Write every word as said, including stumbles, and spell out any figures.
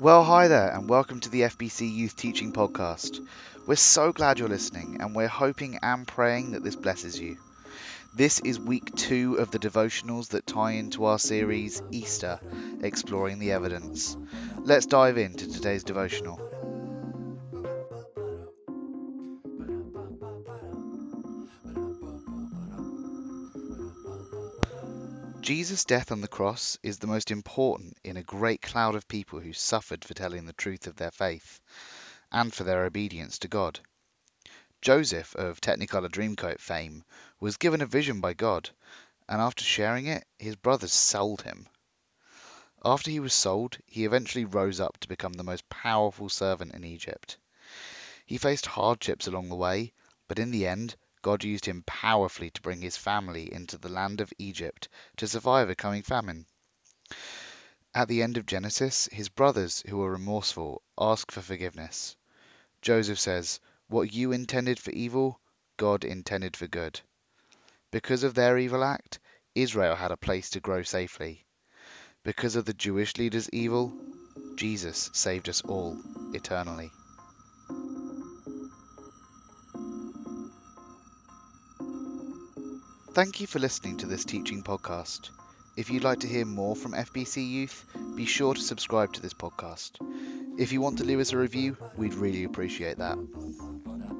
Well, hi there, and welcome to the F B C Youth Teaching Podcast. We're so glad you're listening, and we're hoping and praying that this blesses you. This is week two of the devotionals that tie into our series, Easter, Exploring the Evidence. Let's dive into today's devotional. Jesus' death on the cross is the most important in a great cloud of people who suffered for telling the truth of their faith and for their obedience to God. Joseph, of Technicolor Dreamcoat fame, was given a vision by God, and after sharing it, his brothers sold him. After he was sold, he eventually rose up to become the most powerful servant in Egypt. He faced hardships along the way, but in the end, God used him powerfully to bring his family into the land of Egypt to survive a coming famine. At the end of Genesis, his brothers, who were remorseful, ask for forgiveness. Joseph says, "What you intended for evil, God intended for good." Because of their evil act, Israel had a place to grow safely. Because of the Jewish leaders' evil, Jesus saved us all eternally. Thank you for listening to this teaching podcast. If you'd like to hear more from F B C Youth, be sure to subscribe to this podcast. If you want to leave us a review, we'd really appreciate that.